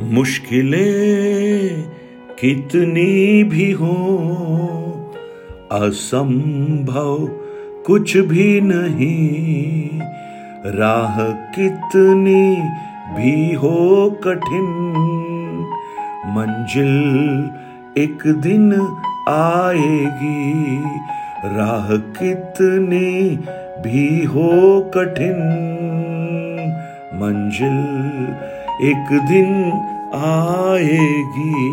मुश्किलें कितनी भी हो, असंभव कुछ भी नहीं। राह कितनी भी हो कठिन, मंजिल एक दिन आएगी। राह कितनी भी हो कठिन, मंजिल एक दिन आएगी।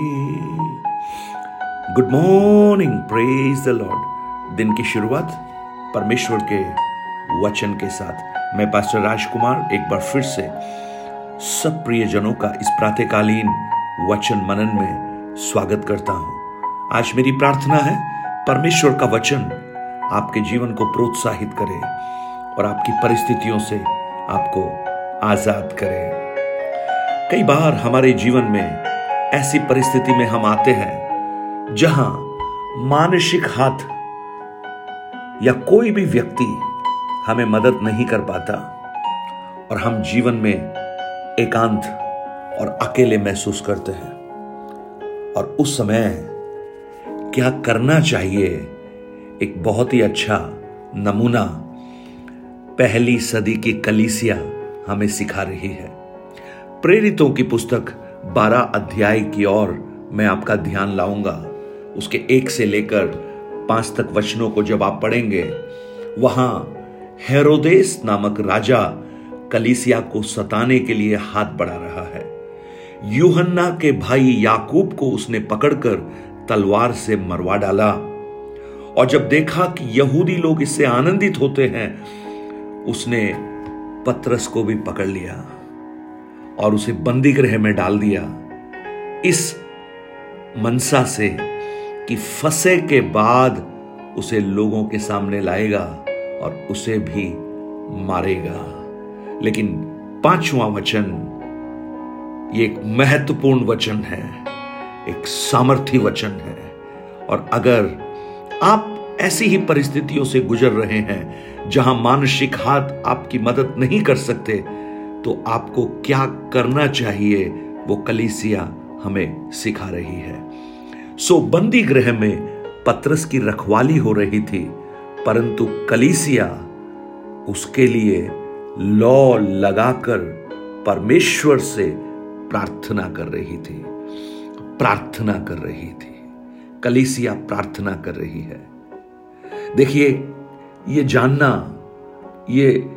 Good morning, praise the Lord. दिन की शुरुआत परमेश्वर के वचन के साथ। मैं पास्टर राजकुमार एक बार फिर से सब प्रियजनों का इस प्रातःकालीन वचन मनन में स्वागत करता हूं। आज मेरी प्रार्थना है परमेश्वर का वचन आपके जीवन को प्रोत्साहित करे और आपकी परिस्थितियों से आपको आजाद करे। कई बार हमारे जीवन में ऐसी परिस्थिति में हम आते हैं जहां मानसिक हाथ या कोई भी व्यक्ति हमें मदद नहीं कर पाता और हम जीवन में एकांत और अकेले महसूस करते हैं। और उस समय क्या करना चाहिए, एक बहुत ही अच्छा नमूना पहली सदी की कलीसिया हमें सिखा रही है। प्रेरितों की पुस्तक 12 अध्याय की ओर मैं आपका ध्यान लाऊंगा। उसके 1 से लेकर 5 तक वचनों को जब आप पढ़ेंगे, वहां हेरोदेस नामक राजा कलीसिया को सताने के लिए हाथ बढ़ा रहा है। यूहन्ना के भाई याकूब को उसने पकड़कर तलवार से मरवा डाला, और जब देखा कि यहूदी लोग इससे आनंदित होते हैं, उसने पत्रस को भी पकड़ लिया और उसे बंदी गृह में डाल दिया, इस मनसा से कि फंसे के बाद उसे लोगों के सामने लाएगा और उसे भी मारेगा। लेकिन 5वां वचन, ये एक महत्वपूर्ण वचन है, एक सामर्थी वचन है। और अगर आप ऐसी ही परिस्थितियों से गुजर रहे हैं जहां मानसिक हाथ आपकी मदद नहीं कर सकते, तो आपको क्या करना चाहिए वो कलीसिया हमें सिखा रही है। सो बंदी गृह में पत्रस की रखवाली हो रही थी, परंतु कलीसिया उसके लिए लौ लगाकर परमेश्वर से प्रार्थना कर रही थी। कलीसिया प्रार्थना कर रही है। देखिए, ये जानना, ये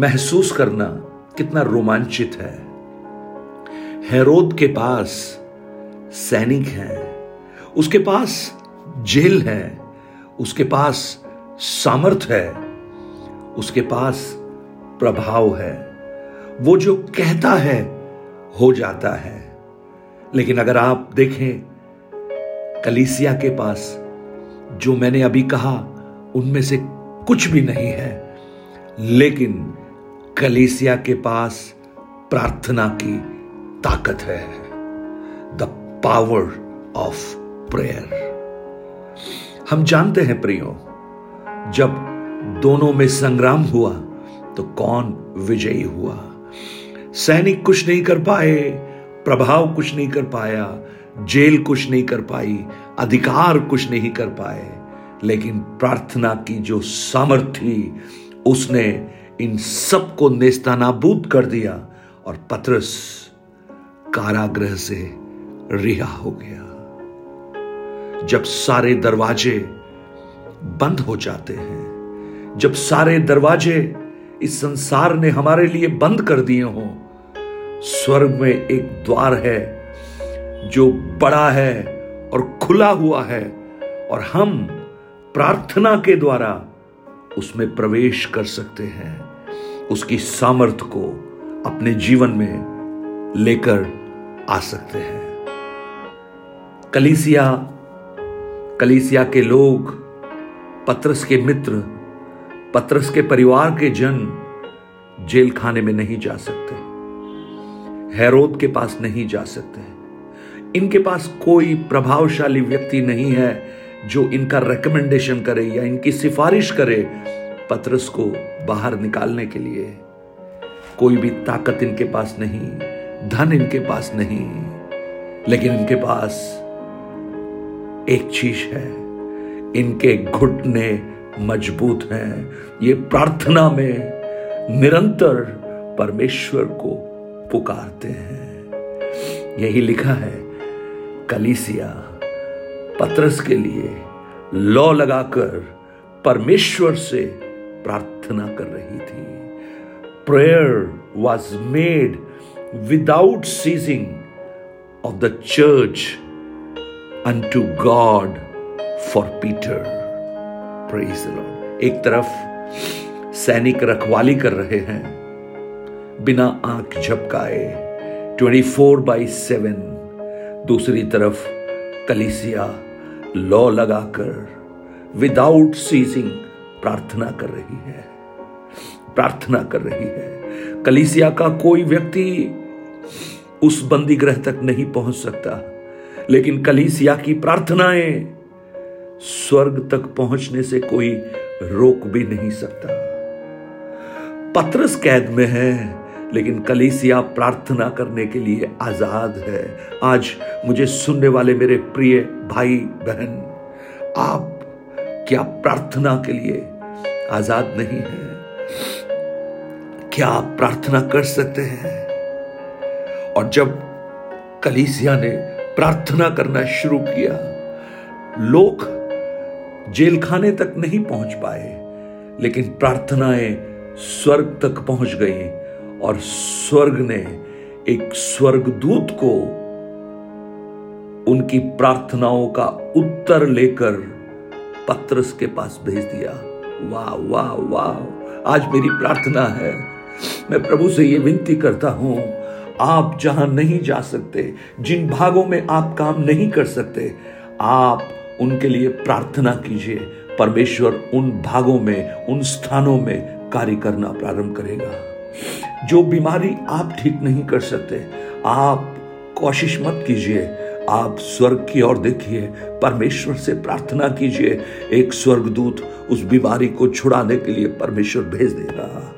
महसूस करना कितना रोमांचित है। हेरोद के पास सैनिक हैं, उसके पास जेल है, उसके पास सामर्थ है, उसके पास प्रभाव है। वो जो कहता है हो जाता है। लेकिन अगर आप देखें, कलीसिया के पास जो मैंने अभी कहा उनमें से कुछ भी नहीं है, लेकिन कलीसिया के पास प्रार्थना की ताकत है। The power of prayer. हम जानते हैं प्रियो, जब दोनों में संग्राम हुआ तो कौन विजयी हुआ। सैनिक कुछ नहीं कर पाए, प्रभाव कुछ नहीं कर पाया, जेल कुछ नहीं कर पाई, अधिकार कुछ नहीं कर पाए, लेकिन प्रार्थना की जो सामर्थ थी उसने इन सब को नेस्तनाबूद कर दिया और पत्रस कारागृह से रिहा हो गया। जब सारे दरवाजे बंद हो जाते हैं, जब सारे दरवाजे इस संसार ने हमारे लिए बंद कर दिए हों, स्वर्ग में एक द्वार है जो बड़ा है और खुला हुआ है, और हम प्रार्थना के द्वारा उसमें प्रवेश कर सकते हैं, उसकी सामर्थ को अपने जीवन में लेकर आ सकते हैं। कलीसिया के लोग, पत्रस के मित्र, पत्रस के परिवार के जन जेल खाने में नहीं जा सकते, हेरोद के पास नहीं जा सकते। इनके पास कोई प्रभावशाली व्यक्ति नहीं है जो इनका रिकमेंडेशन करे या इनकी सिफारिश करे पत्रस को बाहर निकालने के लिए। कोई भी ताकत इनके पास नहीं धन इनके पास नहीं, लेकिन इनके पास एक चीज है, इनके घुटने मजबूत हैं। ये प्रार्थना में निरंतर परमेश्वर को पुकारते हैं। यही लिखा है कलीसिया पत्रस के लिए लौ लगाकर परमेश्वर से प्रार्थना कर रही थी। Prayer was made without ceasing of the church unto God for Peter. Praise the Lord. एक तरफ सैनिक रखवाली कर रहे हैं बिना आंख झपकाए 24/7, दूसरी तरफ कलीसिया लौ लगाकर विदाउट सीजिंग प्रार्थना कर रही है, प्रार्थना कर रही है। कलीसिया का कोई व्यक्ति उस बंदीगृह तक नहीं पहुंच सकता, लेकिन कलीसिया की प्रार्थनाएं स्वर्ग तक पहुंचने से कोई रोक भी नहीं सकता। पत्रस कैद में है, लेकिन कलीसिया प्रार्थना करने के लिए आजाद है। आज मुझे सुनने वाले मेरे प्रिय भाई बहन, आप क्या प्रार्थना के लिए आजाद नहीं है? क्या आप प्रार्थना कर सकते हैं? और जब कलीसिया ने प्रार्थना करना शुरू किया, लोग जेलखाने तक नहीं पहुंच पाए, लेकिन प्रार्थनाएं स्वर्ग तक पहुंच गई और स्वर्ग ने एक स्वर्गदूत को उनकी प्रार्थनाओं का उत्तर लेकर पत्रस के पास भेज दिया। वाह वाह वाह। आज मेरी प्रार्थना है, मैं प्रभु से ये विनती करता हूं, आप जहां नहीं जा सकते, जिन भागों में आप काम नहीं कर सकते, आप उनके लिए प्रार्थना कीजिए। परमेश्वर उन भागों में, उन स्थानों में कार्य करना प्रारंभ करेगा। जो बीमारी आप ठीक नहीं कर सकते, आप कोशिश मत कीजिए, आप स्वर्ग की ओर देखिए, परमेश्वर से प्रार्थना कीजिए। एक स्वर्गदूत उस बीमारी को छुड़ाने के लिए परमेश्वर भेज देगा।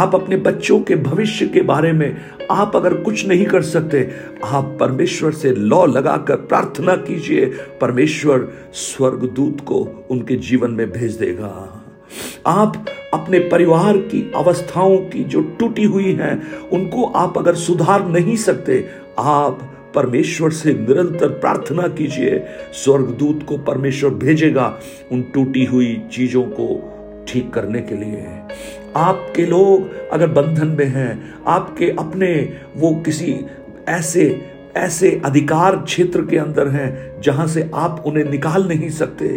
आप अपने बच्चों के भविष्य के बारे में आप अगर कुछ नहीं कर सकते, आप परमेश्वर से लौ लगाकर प्रार्थना कीजिए, परमेश्वर स्वर्गदूत को उनके जीवन में भेज देगा। आप अपने परिवार की अवस्थाओं की जो टूटी हुई हैं, उनको आप अगर सुधार नहीं सकते, आप परमेश्वर से निरंतर प्रार्थना कीजिए, स्वर्गदूत को परमेश्वर भेजेगा उन टूटी हुई चीजों को ठीक करने के लिए। आपके लोग अगर बंधन में हैं, आपके अपने वो किसी ऐसे ऐसे अधिकार क्षेत्र के अंदर हैं जहां से आप उन्हें निकाल नहीं सकते,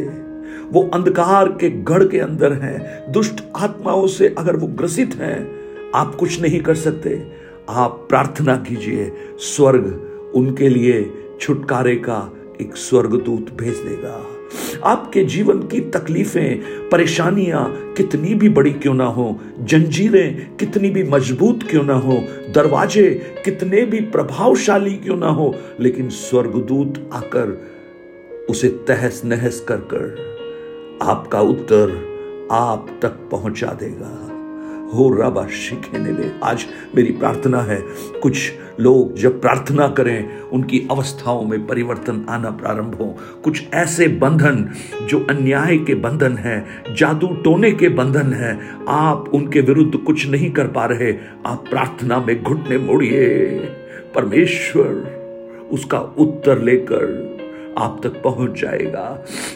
वो अंधकार के गढ़ के अंदर हैं, दुष्ट आत्माओं से अगर वो ग्रसित हैं, आप कुछ नहीं कर सकते, आप प्रार्थना कीजिए, स्वर्ग उनके लिए छुटकारे का एक स्वर्गदूत भेज देगा। आपके जीवन की तकलीफें, परेशानियां कितनी भी बड़ी क्यों ना हो, जंजीरें कितनी भी मजबूत क्यों ना हो, दरवाजे कितने भी प्रभावशाली क्यों ना हो, लेकिन स्वर्गदूत आकर उसे तहस नहस कर कर आपका उत्तर आप तक पहुंचा देगा। हो रबा शिखेने में। आज मेरी प्रार्थना है, कुछ लोग जब प्रार्थना करें, उनकी अवस्थाओं में परिवर्तन आना प्रारंभ हो। कुछ ऐसे बंधन जो अन्याय के बंधन हैं, जादू टोने के बंधन हैं, आप उनके विरुद्ध कुछ नहीं कर पा रहे, आप प्रार्थना में घुटने मोड़िए, परमेश्वर उसका उत्तर लेकर आप तक पहुंच जाएगा।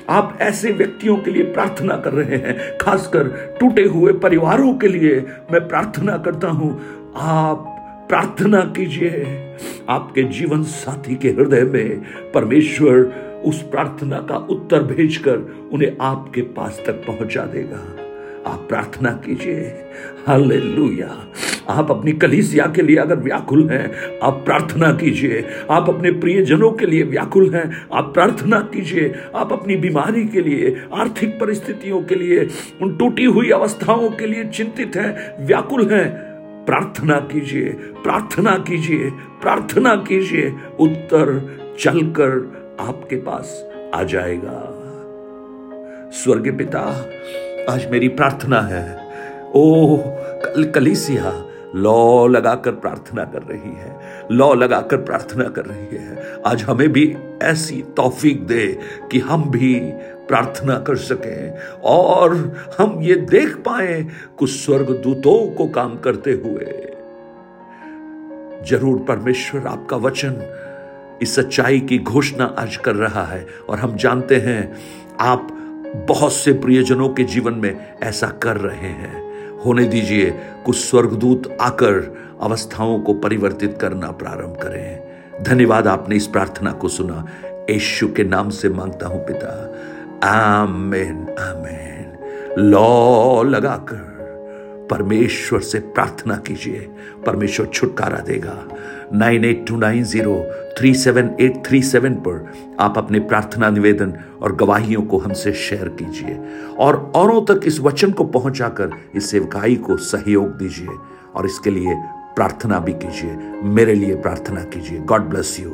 आप ऐसे व्यक्तियों के लिए प्रार्थना कर रहे हैं, खासकर टूटे हुए परिवारों के लिए मैं प्रार्थना करता हूं, आप प्रार्थना कीजिए, आपके जीवन साथी के हृदय में परमेश्वर उस प्रार्थना का उत्तर भेजकर उन्हें आपके पास तक पहुंचा देगा। आप प्रार्थना कीजिए। हालेलुया। आप अपनी कलीसिया के लिए अगर व्याकुल हैं, आप प्रार्थना कीजिए। आप अपने प्रियजनों के लिए व्याकुल हैं, आप प्रार्थना कीजिए। आप अपनी बीमारी के लिए, आर्थिक परिस्थितियों के लिए, उन टूटी हुई अवस्थाओं के लिए चिंतित हैं, व्याकुल हैं, प्रार्थना कीजिए, प्रार्थना कीजिए, प्रार्थना कीजिए, उत्तर चलकर आपके पास आ जाएगा। स्वर्गीय पिता, आज मेरी प्रार्थना है, ओ कलीसिया लौ लगाकर प्रार्थना कर रही है, लौ लगाकर प्रार्थना कर रही है। आज हमें भी ऐसी तौफीक दे कि हम भी प्रार्थना कर सकें और हम ये देख पाए कुछ स्वर्गदूतों को काम करते हुए। जरूर परमेश्वर आपका वचन इस सच्चाई की घोषणा आज कर रहा है और हम जानते हैं आप बहुत से प्रियजनों के जीवन में ऐसा कर रहे हैं। होने दीजिए कुछ स्वर्गदूत आकर अवस्थाओं को परिवर्तित करना प्रारंभ करें। धन्यवाद आपने इस प्रार्थना को सुना। यीशु के नाम से मांगता हूं पिता, आमेन आमेन। लौ लगाकर परमेश्वर से प्रार्थना कीजिए, परमेश्वर छुटकारा देगा। 9829037837 पर आप अपने प्रार्थना निवेदन और गवाहियों को हमसे शेयर कीजिए और औरों तक इस वचन को पहुंचाकर इस सेवकाई को सहयोग दीजिए और इसके लिए प्रार्थना भी कीजिए, मेरे लिए प्रार्थना कीजिए। God bless you.